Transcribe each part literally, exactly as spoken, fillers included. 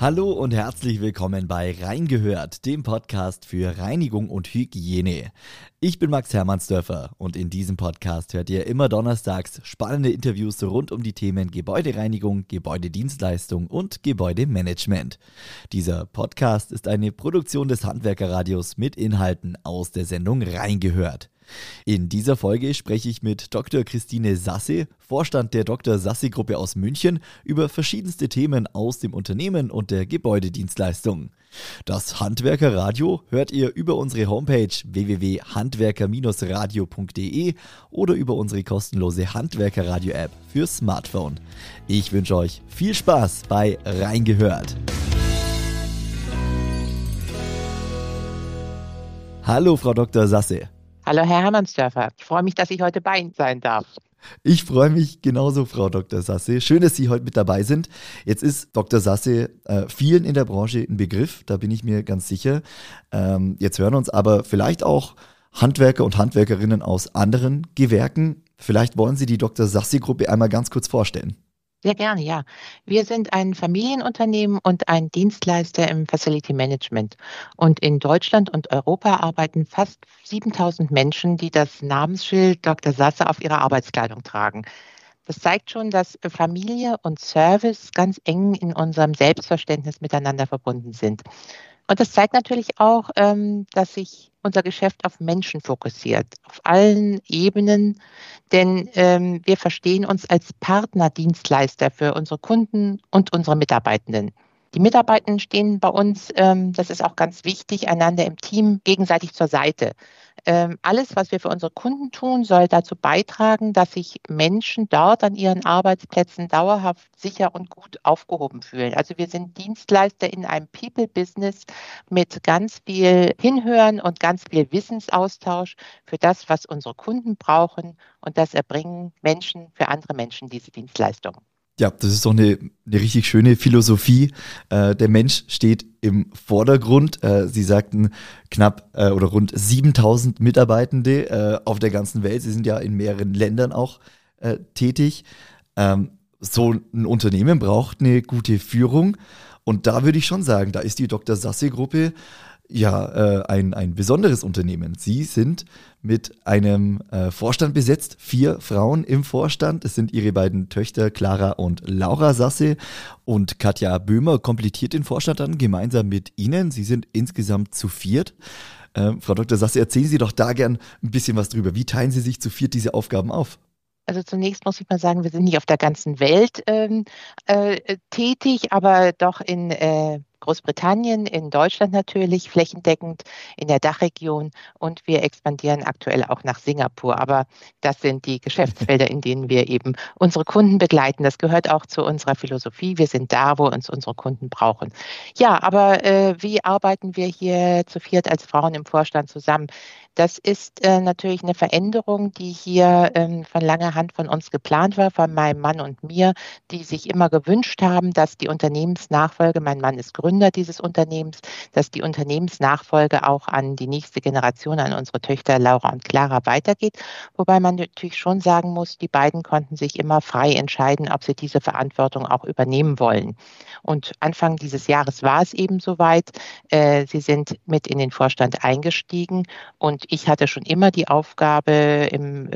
Hallo und herzlich willkommen bei Reingehört, dem Podcast für Reinigung und Hygiene. Ich bin Max Herrmannsdörfer und in diesem Podcast hört ihr immer donnerstags spannende Interviews rund um die Themen Gebäudereinigung, Gebäudedienstleistung und Gebäudemanagement. Dieser Podcast ist eine Produktion des Handwerker Radios mit Inhalten aus der Sendung Reingehört. In dieser Folge spreche ich mit Doktor Christine Sasse, Vorstand der Doktor Sasse-Gruppe aus München, über verschiedenste Themen aus dem Unternehmen und der Gebäudedienstleistung. Das Handwerker Radio hört ihr über unsere Homepage w w w punkt handwerker radio punkt d e oder über unsere kostenlose Handwerker Radio App für Smartphone. Ich wünsche euch viel Spaß bei Reingehört. Hallo Frau Doktor Sasse. Hallo Herr Herrmannsdörfer, ich freue mich, dass ich heute bei Ihnen sein darf. Ich freue mich genauso, Frau Doktor Sasse. Schön, dass Sie heute mit dabei sind. Jetzt ist Doktor Sasse äh, vielen in der Branche ein Begriff, da bin ich mir ganz sicher. Ähm, jetzt hören uns aber vielleicht auch Handwerker und Handwerkerinnen aus anderen Gewerken. Vielleicht wollen Sie die Doktor Sasse-Gruppe einmal ganz kurz vorstellen. Sehr gerne, ja. Wir sind ein Familienunternehmen und ein Dienstleister im Facility Management. Und in Deutschland und Europa arbeiten fast siebentausend Menschen, die das Namensschild Doktor Sasse auf ihrer Arbeitskleidung tragen. Das zeigt schon, dass Familie und Service ganz eng in unserem Selbstverständnis miteinander verbunden sind. Und das zeigt natürlich auch, dass sich unser Geschäft auf Menschen fokussiert, auf allen Ebenen, denn ähm, wir verstehen uns als Partnerdienstleister für unsere Kunden und unsere Mitarbeitenden. Die Mitarbeitenden stehen bei uns, ähm, das ist auch ganz wichtig, einander im Team gegenseitig zur Seite. Ähm, alles, was wir für unsere Kunden tun, soll dazu beitragen, dass sich Menschen dort an ihren Arbeitsplätzen dauerhaft sicher und gut aufgehoben fühlen. Also wir sind Dienstleister in einem People-Business mit ganz viel Hinhören und ganz viel Wissensaustausch für das, was unsere Kunden brauchen. Und das erbringen Menschen für andere Menschen, diese Dienstleistung. Ja, das ist doch eine, eine richtig schöne Philosophie. Äh, der Mensch steht im Vordergrund. Äh, Sie sagten knapp äh, oder rund siebentausend Mitarbeitende äh, auf der ganzen Welt. Sie sind ja in mehreren Ländern auch äh, tätig. Ähm, so ein Unternehmen braucht eine gute Führung. Und da würde ich schon sagen, da ist die Doktor Sasse-Gruppe ja äh, ein, ein besonderes Unternehmen. Sie sind mit einem äh, Vorstand besetzt, vier Frauen im Vorstand. Es sind ihre beiden Töchter Clara und Laura Sasse, und Katja Böhmer komplettiert den Vorstand dann gemeinsam mit Ihnen. Sie sind insgesamt zu viert. Ähm, Frau Doktor Sasse, erzählen Sie doch da gern ein bisschen was drüber. Wie teilen Sie sich zu viert diese Aufgaben auf? Also zunächst muss ich mal sagen, wir sind nicht auf der ganzen Welt ähm, äh, tätig, aber doch in äh Großbritannien, in Deutschland natürlich, flächendeckend in der DACH-Region, und wir expandieren aktuell auch nach Singapur. Aber das sind die Geschäftsfelder, in denen wir eben unsere Kunden begleiten. Das gehört auch zu unserer Philosophie. Wir sind da, wo uns unsere Kunden brauchen. Ja, aber äh, wie arbeiten wir hier zu viert als Frauen im Vorstand zusammen? Das ist äh, natürlich eine Veränderung, die hier ähm, von langer Hand von uns geplant war, von meinem Mann und mir, die sich immer gewünscht haben, dass die Unternehmensnachfolge, mein Mann ist größer, dieses Unternehmens, dass die Unternehmensnachfolge auch an die nächste Generation, an unsere Töchter Laura und Clara weitergeht. Wobei man natürlich schon sagen muss, die beiden konnten sich immer frei entscheiden, ob sie diese Verantwortung auch übernehmen wollen. Und Anfang dieses Jahres war es eben soweit. Sie sind mit in den Vorstand eingestiegen, und ich hatte schon immer die Aufgabe, im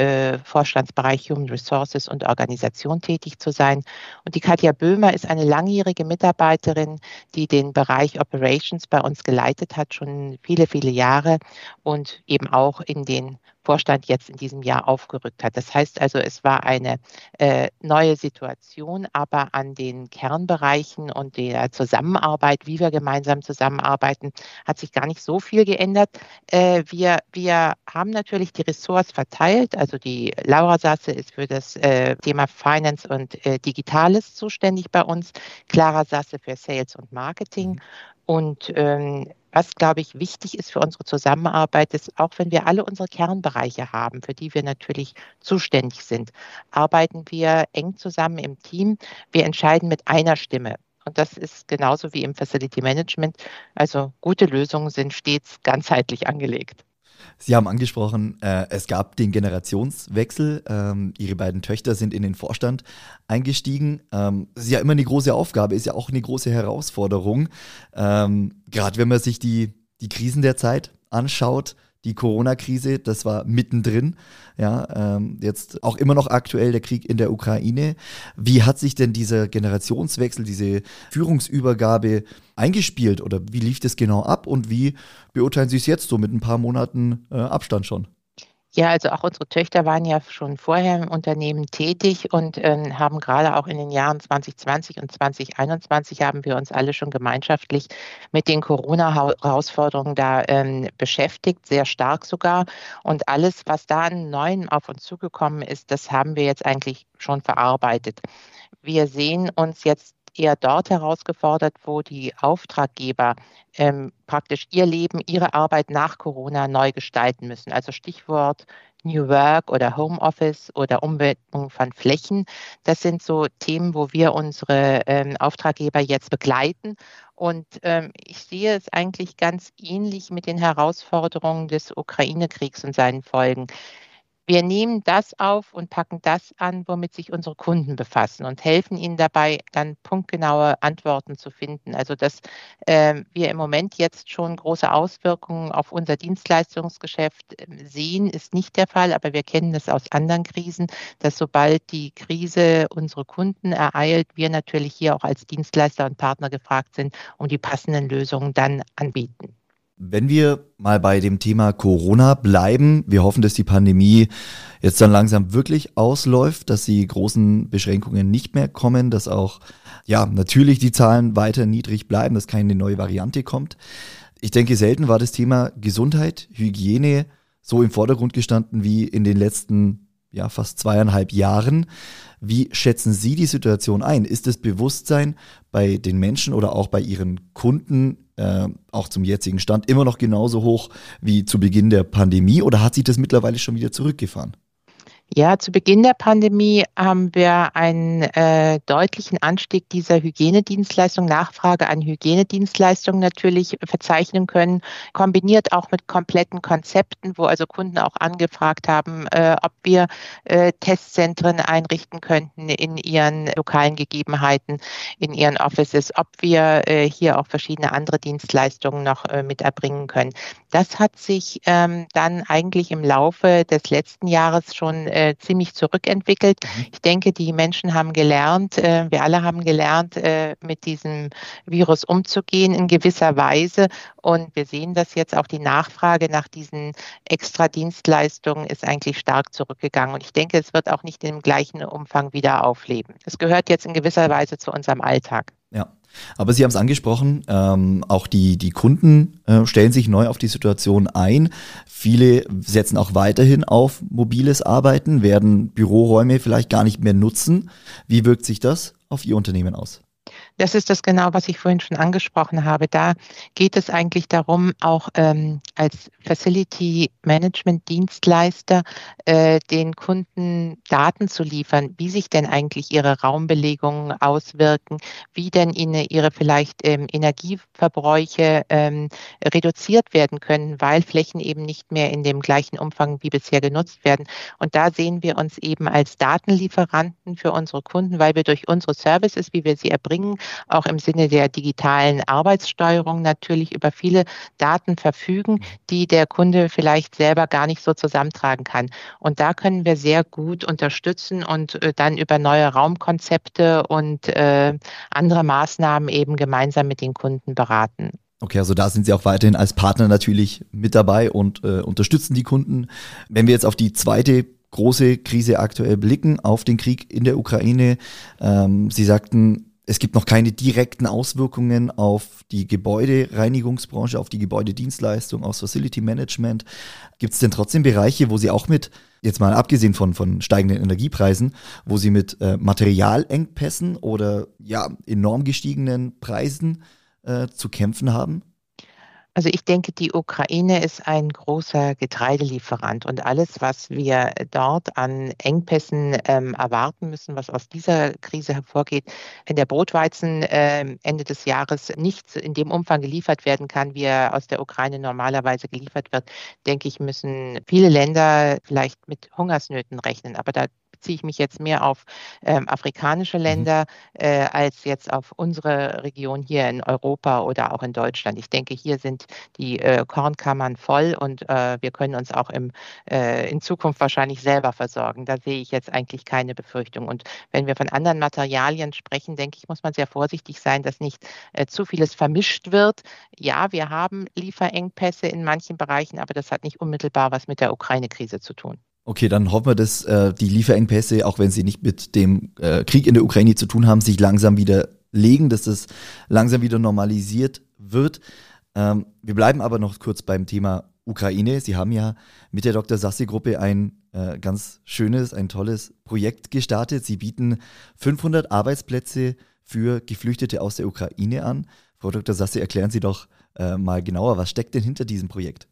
Vorstandsbereich Human Resources und Organisation tätig zu sein. Und die Katja Böhmer ist eine langjährige Mitarbeiterin, die den Bereich Operations bei uns geleitet hat, schon viele, viele Jahre, und eben auch in den Vorstand jetzt in diesem Jahr aufgerückt hat. Das heißt also, es war eine äh, neue Situation, aber an den Kernbereichen und der Zusammenarbeit, wie wir gemeinsam zusammenarbeiten, hat sich gar nicht so viel geändert. Äh, wir, wir haben natürlich die Ressorts verteilt. Also die Laura Sasse ist für das äh, Thema Finance und äh, Digitales zuständig bei uns, Clara Sasse für Sales und Marketing. Und ähm, was, glaube ich, wichtig ist für unsere Zusammenarbeit, ist, auch wenn wir alle unsere Kernbereiche haben, für die wir natürlich zuständig sind, arbeiten wir eng zusammen im Team. Wir entscheiden mit einer Stimme. Und das ist genauso wie im Facility Management. Also gute Lösungen sind stets ganzheitlich angelegt. Sie haben angesprochen, äh, es gab den Generationswechsel. Ähm, Ihre beiden Töchter sind in den Vorstand eingestiegen. Ähm, das ist ja immer eine große Aufgabe, ist ja auch eine große Herausforderung. Ähm, gerade wenn man sich die, die Krisen der Zeit anschaut, die Corona-Krise, das war mittendrin. Ja, ähm, jetzt auch immer noch aktuell der Krieg in der Ukraine. Wie hat sich denn dieser Generationswechsel, diese Führungsübergabe eingespielt oder wie lief das genau ab und wie beurteilen Sie es jetzt so mit ein paar Monaten äh, Abstand schon? Ja, also auch unsere Töchter waren ja schon vorher im Unternehmen tätig und äh, haben gerade auch in den Jahren zwanzig zwanzig und zwanzig einundzwanzig haben wir uns alle schon gemeinschaftlich mit den Corona-Herausforderungen da äh, beschäftigt, sehr stark sogar. Und alles, was da an Neuem auf uns zugekommen ist, das haben wir jetzt eigentlich schon verarbeitet. Wir sehen uns jetzt eher dort herausgefordert, wo die Auftraggeber ähm, praktisch ihr Leben, ihre Arbeit nach Corona neu gestalten müssen. Also Stichwort New Work oder Homeoffice oder Umwidmung von Flächen. Das sind so Themen, wo wir unsere ähm, Auftraggeber jetzt begleiten. Und ähm, ich sehe es eigentlich ganz ähnlich mit den Herausforderungen des Ukraine-Kriegs und seinen Folgen. Wir nehmen das auf und packen das an, womit sich unsere Kunden befassen und helfen ihnen dabei, dann punktgenaue Antworten zu finden. Also dass äh, wir im Moment jetzt schon große Auswirkungen auf unser Dienstleistungsgeschäft sehen, ist nicht der Fall. Aber wir kennen das aus anderen Krisen, dass sobald die Krise unsere Kunden ereilt, wir natürlich hier auch als Dienstleister und Partner gefragt sind, um die passenden Lösungen dann anbieten. Wenn wir mal bei dem Thema Corona bleiben, wir hoffen, dass die Pandemie jetzt dann langsam wirklich ausläuft, dass die großen Beschränkungen nicht mehr kommen, dass auch ja natürlich die Zahlen weiter niedrig bleiben, dass keine neue Variante kommt. Ich denke, selten war das Thema Gesundheit, Hygiene so im Vordergrund gestanden wie in den letzten ja fast zweieinhalb Jahren. Wie schätzen Sie die Situation ein? Ist das Bewusstsein bei den Menschen oder auch bei Ihren Kunden Äh, auch zum jetzigen Stand immer noch genauso hoch wie zu Beginn der Pandemie oder hat sich das mittlerweile schon wieder zurückgefahren? Ja, zu Beginn der Pandemie haben wir einen äh, deutlichen Anstieg dieser Hygienedienstleistung, Nachfrage an Hygienedienstleistungen natürlich verzeichnen können, kombiniert auch mit kompletten Konzepten, wo also Kunden auch angefragt haben, äh, ob wir äh, Testzentren einrichten könnten in ihren lokalen Gegebenheiten, in ihren Offices, ob wir äh, hier auch verschiedene andere Dienstleistungen noch äh, mit erbringen können. Das hat sich ähm, dann eigentlich im Laufe des letzten Jahres schon äh, ziemlich zurückentwickelt. Ich denke, die Menschen haben gelernt, äh, wir alle haben gelernt, äh, mit diesem Virus umzugehen in gewisser Weise. Und wir sehen das jetzt auch, die Nachfrage nach diesen Extradienstleistungen ist eigentlich stark zurückgegangen. Und ich denke, es wird auch nicht im gleichen Umfang wieder aufleben. Es gehört jetzt in gewisser Weise zu unserem Alltag. Ja, aber Sie haben es angesprochen, ähm, auch die, die Kunden äh, stellen sich neu auf die Situation ein. Viele setzen auch weiterhin auf mobiles Arbeiten, werden Büroräume vielleicht gar nicht mehr nutzen. Wie wirkt sich das auf Ihr Unternehmen aus? Das ist das genau, was ich vorhin schon angesprochen habe. Da geht es eigentlich darum, auch ähm, als Facility-Management-Dienstleister äh, den Kunden Daten zu liefern, wie sich denn eigentlich ihre Raumbelegungen auswirken, wie denn ihnen ihre vielleicht ähm, Energieverbräuche ähm, reduziert werden können, weil Flächen eben nicht mehr in dem gleichen Umfang wie bisher genutzt werden. Und da sehen wir uns eben als Datenlieferanten für unsere Kunden, weil wir durch unsere Services, wie wir sie erbringen, auch im Sinne der digitalen Arbeitssteuerung natürlich über viele Daten verfügen, die der Kunde vielleicht selber gar nicht so zusammentragen kann. Und da können wir sehr gut unterstützen und dann über neue Raumkonzepte und äh, andere Maßnahmen eben gemeinsam mit den Kunden beraten. Okay, also da sind Sie auch weiterhin als Partner natürlich mit dabei und äh, unterstützen die Kunden. Wenn wir jetzt auf die zweite große Krise aktuell blicken, auf den Krieg in der Ukraine, ähm, Sie sagten, es gibt noch keine direkten Auswirkungen auf die Gebäudereinigungsbranche, auf die Gebäudedienstleistung, aufs Facility Management. Gibt es denn trotzdem Bereiche, wo Sie auch mit, jetzt mal abgesehen von, von steigenden Energiepreisen, wo Sie mit äh, Materialengpässen oder ja enorm gestiegenen Preisen äh, zu kämpfen haben? Also ich denke, die Ukraine ist ein großer Getreidelieferant und alles, was wir dort an Engpässen ähm, erwarten müssen, was aus dieser Krise hervorgeht, wenn der Brotweizen äh, Ende des Jahres nicht in dem Umfang geliefert werden kann, wie er aus der Ukraine normalerweise geliefert wird, denke ich, müssen viele Länder vielleicht mit Hungersnöten rechnen. Aber da ziehe ich mich jetzt mehr auf ähm, afrikanische Länder äh, als jetzt auf unsere Region hier in Europa oder auch in Deutschland. Ich denke, hier sind die äh, Kornkammern voll und äh, wir können uns auch im, äh, in Zukunft wahrscheinlich selber versorgen. Da sehe ich jetzt eigentlich keine Befürchtung. Und wenn wir von anderen Materialien sprechen, denke ich, muss man sehr vorsichtig sein, dass nicht äh, zu vieles vermischt wird. Ja, wir haben Lieferengpässe in manchen Bereichen, aber das hat nicht unmittelbar was mit der Ukraine-Krise zu tun. Okay, dann hoffen wir, dass äh, die Lieferengpässe, auch wenn sie nicht mit dem äh, Krieg in der Ukraine zu tun haben, sich langsam wieder legen, dass das langsam wieder normalisiert wird. Ähm, wir bleiben aber noch kurz beim Thema Ukraine. Sie haben ja mit der Doktor Sasse-Gruppe ein äh, ganz schönes, ein tolles Projekt gestartet. Sie bieten fünfhundert Arbeitsplätze für Geflüchtete aus der Ukraine an. Frau Doktor Sasse, erklären Sie doch äh, mal genauer, was steckt denn hinter diesem Projekt?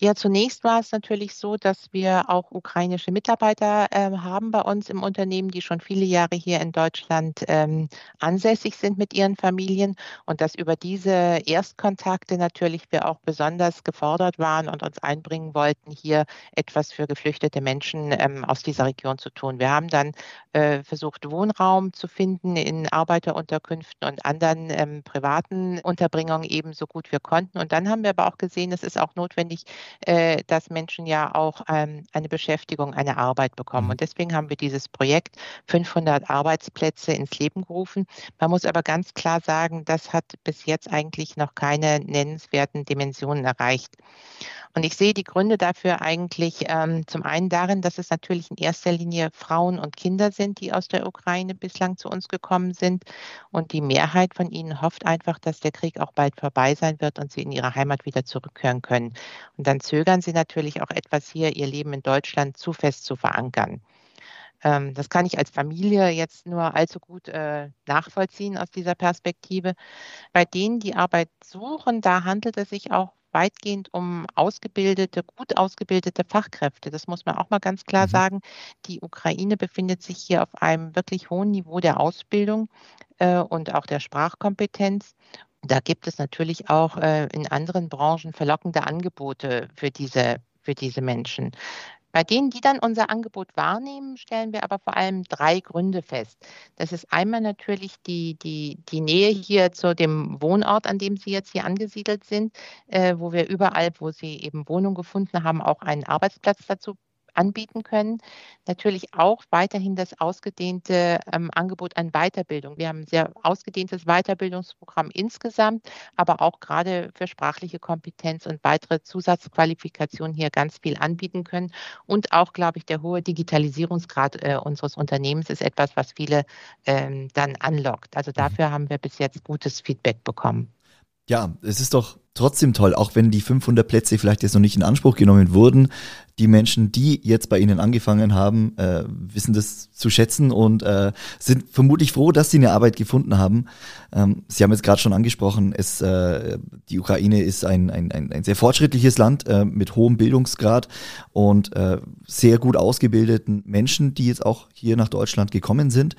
Ja, zunächst war es natürlich so, dass wir auch ukrainische Mitarbeiter äh, haben bei uns im Unternehmen, die schon viele Jahre hier in Deutschland ähm, ansässig sind mit ihren Familien und dass über diese Erstkontakte natürlich wir auch besonders gefordert waren und uns einbringen wollten, hier etwas für geflüchtete Menschen ähm, aus dieser Region zu tun. Wir haben dann äh, versucht, Wohnraum zu finden in Arbeiterunterkünften und anderen ähm, privaten Unterbringungen eben so gut wir konnten. Und dann haben wir aber auch gesehen, es ist auch notwendig, dass Menschen ja auch ähm, eine Beschäftigung, eine Arbeit bekommen. Und deswegen haben wir dieses Projekt fünfhundert Arbeitsplätze ins Leben gerufen. Man muss aber ganz klar sagen, das hat bis jetzt eigentlich noch keine nennenswerten Dimensionen erreicht. Und ich sehe die Gründe dafür eigentlich ähm, zum einen darin, dass es natürlich in erster Linie Frauen und Kinder sind, die aus der Ukraine bislang zu uns gekommen sind. Und die Mehrheit von ihnen hofft einfach, dass der Krieg auch bald vorbei sein wird und sie in ihre Heimat wieder zurückkehren können. Und dann zögern sie natürlich auch etwas hier, ihr Leben in Deutschland zu fest zu verankern. Das kann ich als Familie jetzt nur allzu gut äh, nachvollziehen aus dieser Perspektive. Bei denen, die Arbeit suchen, da handelt es sich auch weitgehend um ausgebildete, gut ausgebildete Fachkräfte. Das muss man auch mal ganz klar sagen. Die Ukraine befindet sich hier auf einem wirklich hohen Niveau der Ausbildung äh, und auch der Sprachkompetenz. Da gibt es natürlich auch äh, in anderen Branchen verlockende Angebote für diese, für diese Menschen. Bei denen, die dann unser Angebot wahrnehmen, stellen wir aber vor allem drei Gründe fest. Das ist einmal natürlich die, die, die Nähe hier zu dem Wohnort, an dem sie jetzt hier angesiedelt sind, äh, wo wir überall, wo sie eben Wohnung gefunden haben, auch einen Arbeitsplatz dazu anbieten können. Natürlich auch weiterhin das ausgedehnte ähm, Angebot an Weiterbildung. Wir haben ein sehr ausgedehntes Weiterbildungsprogramm insgesamt, aber auch gerade für sprachliche Kompetenz und weitere Zusatzqualifikationen hier ganz viel anbieten können. Und auch, glaube ich, der hohe Digitalisierungsgrad äh, unseres Unternehmens ist etwas, was viele ähm, dann anlockt. Also dafür haben wir bis jetzt gutes Feedback bekommen. Ja, es ist doch trotzdem toll, auch wenn die fünfhundert Plätze vielleicht jetzt noch nicht in Anspruch genommen wurden. Die Menschen, die jetzt bei Ihnen angefangen haben, äh, wissen das zu schätzen und äh, sind vermutlich froh, dass sie eine Arbeit gefunden haben. Ähm, sie haben jetzt gerade schon angesprochen, es, äh, die Ukraine ist ein, ein, ein, ein sehr fortschrittliches Land äh, mit hohem Bildungsgrad und äh, sehr gut ausgebildeten Menschen, die jetzt auch hier nach Deutschland gekommen sind.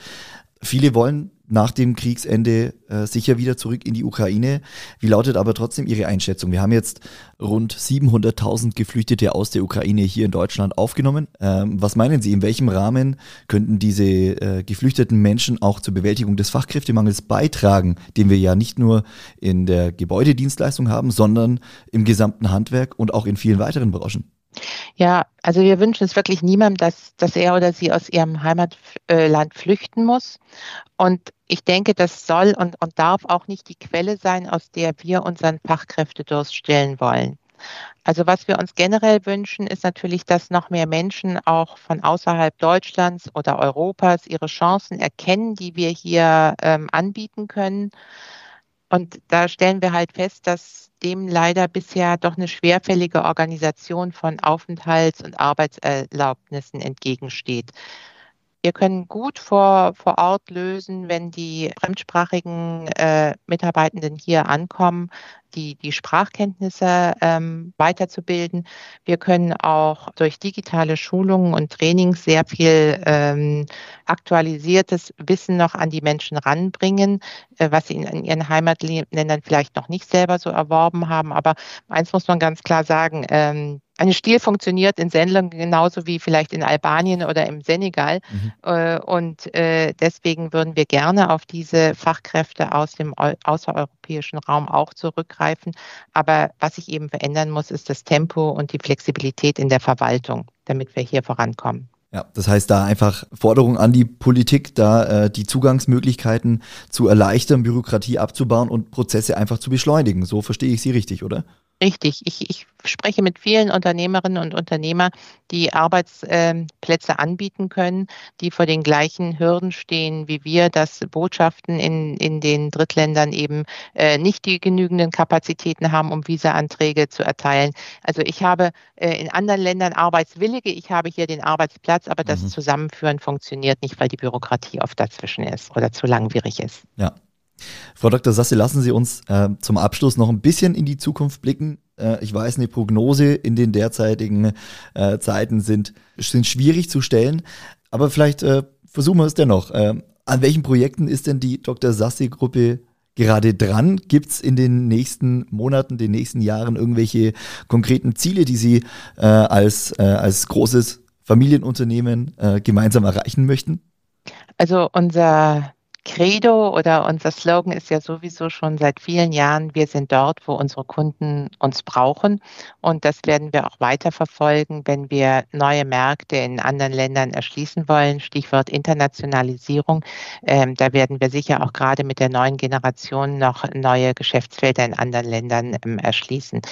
Viele wollen nach dem Kriegsende äh, sicher wieder zurück in die Ukraine. Wie lautet aber trotzdem Ihre Einschätzung? Wir haben jetzt rund siebenhunderttausend Geflüchtete aus der Ukraine hier in Deutschland aufgenommen. Ähm, was meinen Sie, in welchem Rahmen könnten diese äh, geflüchteten Menschen auch zur Bewältigung des Fachkräftemangels beitragen, den wir ja nicht nur in der Gebäudedienstleistung haben, sondern im gesamten Handwerk und auch in vielen weiteren Branchen? Ja, also wir wünschen es wirklich niemandem, dass, dass er oder sie aus ihrem Heimatland flüchten muss. Und ich denke, das soll und, und darf auch nicht die Quelle sein, aus der wir unseren Fachkräftedurst stillen wollen. Also was wir uns generell wünschen, ist natürlich, dass noch mehr Menschen auch von außerhalb Deutschlands oder Europas ihre Chancen erkennen, die wir hier ähm, anbieten können. Und da stellen wir halt fest, dass dem leider bisher doch eine schwerfällige Organisation von Aufenthalts- und Arbeitserlaubnissen entgegensteht. Wir können gut vor, vor Ort lösen, wenn die fremdsprachigen äh, Mitarbeitenden hier ankommen, die, die Sprachkenntnisse ähm, weiterzubilden. Wir können auch durch digitale Schulungen und Trainings sehr viel ähm, aktualisiertes Wissen noch an die Menschen ranbringen, äh, was sie in, in ihren Heimatländern vielleicht noch nicht selber so erworben haben. Aber eins muss man ganz klar sagen, ähm, ein Stil funktioniert in Sendling genauso wie vielleicht in Albanien oder im Senegal. Mhm. Und deswegen würden wir gerne auf diese Fachkräfte aus dem außereuropäischen Raum auch zurückgreifen. Aber was sich eben verändern muss, ist das Tempo und die Flexibilität in der Verwaltung, damit wir hier vorankommen. Ja, das heißt, da einfach Forderungen an die Politik, da äh, die Zugangsmöglichkeiten zu erleichtern, Bürokratie abzubauen und Prozesse einfach zu beschleunigen. So verstehe ich Sie richtig, oder? Richtig. Ich, ich spreche mit vielen Unternehmerinnen und Unternehmern, die Arbeitsplätze anbieten können, die vor den gleichen Hürden stehen wie wir, dass Botschaften in, in den Drittländern eben äh, nicht die genügenden Kapazitäten haben, um Visa-Anträge zu erteilen. Also ich habe äh, in anderen Ländern Arbeitswillige, ich habe hier den Arbeitsplatz, aber das mhm. Zusammenführen funktioniert nicht, weil die Bürokratie oft dazwischen ist oder zu langwierig ist. Ja. Frau Doktor Sasse, lassen Sie uns äh, zum Abschluss noch ein bisschen in die Zukunft blicken. Äh, ich weiß, eine Prognose in den derzeitigen äh, Zeiten sind, sind schwierig zu stellen, aber vielleicht äh, versuchen wir es dennoch. Äh, an welchen Projekten ist denn die Doktor Sasse-Gruppe gerade dran? Gibt es in den nächsten Monaten, den nächsten Jahren irgendwelche konkreten Ziele, die Sie äh, als, äh, als großes Familienunternehmen äh, gemeinsam erreichen möchten? Also unser Credo oder unser Slogan ist ja sowieso schon seit vielen Jahren, wir sind dort, wo unsere Kunden uns brauchen. Und das werden wir auch weiter verfolgen, wenn wir neue Märkte in anderen Ländern erschließen wollen. Stichwort Internationalisierung. Ähm, da werden wir sicher auch gerade mit der neuen Generation noch neue Geschäftsfelder in anderen Ländern ähm, erschließen.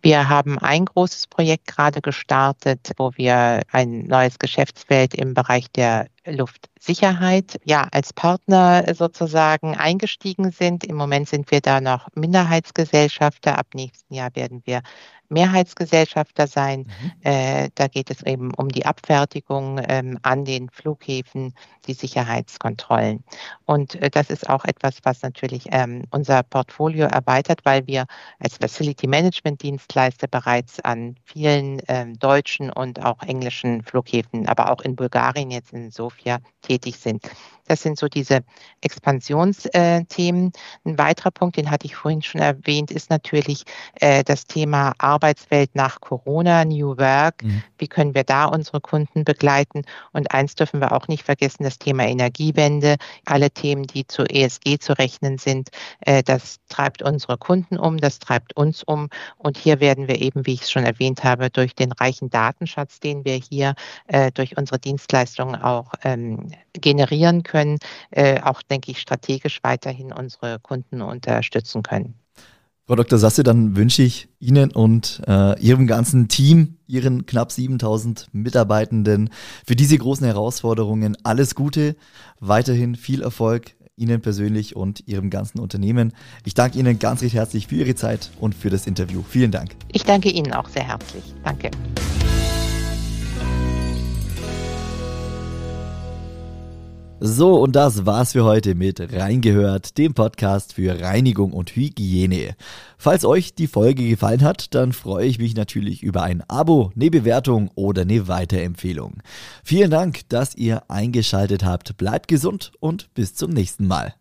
Wir haben ein großes Projekt gerade gestartet, wo wir ein neues Geschäftsfeld im Bereich der Luftsicherheit, ja, als Partner sozusagen eingestiegen sind. Im Moment sind wir da noch Minderheitsgesellschafter. Ab nächsten Jahr werden wir Mehrheitsgesellschafter sein. Mhm. Äh, da geht es eben um die Abfertigung ähm, an den Flughäfen, die Sicherheitskontrollen. Und äh, das ist auch etwas, was natürlich ähm, unser Portfolio erweitert, weil wir als Facility Management Dienstleister bereits an vielen ähm, deutschen und auch englischen Flughäfen, aber auch in Bulgarien, jetzt in Sofia, tätig sind. Das sind so diese Expansionsthemen. Ein weiterer Punkt, den hatte ich vorhin schon erwähnt, ist natürlich äh, das Thema Arbeitswelt nach Corona, New Work. Mhm. Wie können wir da unsere Kunden begleiten? Und eins dürfen wir auch nicht vergessen, das Thema Energiewende. Alle Themen, die zu E S G zu rechnen sind, äh, das treibt unsere Kunden um, das treibt uns um. Und hier werden wir eben, wie ich es schon erwähnt habe, durch den reichen Datenschatz, den wir hier äh, durch unsere Dienstleistungen auch ähm, generieren können, Können, äh, auch, denke ich, strategisch weiterhin unsere Kunden unterstützen können. Frau Doktor Sasse, dann wünsche ich Ihnen und äh, Ihrem ganzen Team, Ihren knapp siebentausend Mitarbeitenden für diese großen Herausforderungen alles Gute, weiterhin viel Erfolg Ihnen persönlich und Ihrem ganzen Unternehmen. Ich danke Ihnen ganz recht herzlich für Ihre Zeit und für das Interview. Vielen Dank. Ich danke Ihnen auch sehr herzlich. Danke. So, und das war's für heute mit Reingehört, dem Podcast für Reinigung und Hygiene. Falls euch die Folge gefallen hat, dann freue ich mich natürlich über ein Abo, eine Bewertung oder eine Weiterempfehlung. Vielen Dank, dass ihr eingeschaltet habt. Bleibt gesund und bis zum nächsten Mal.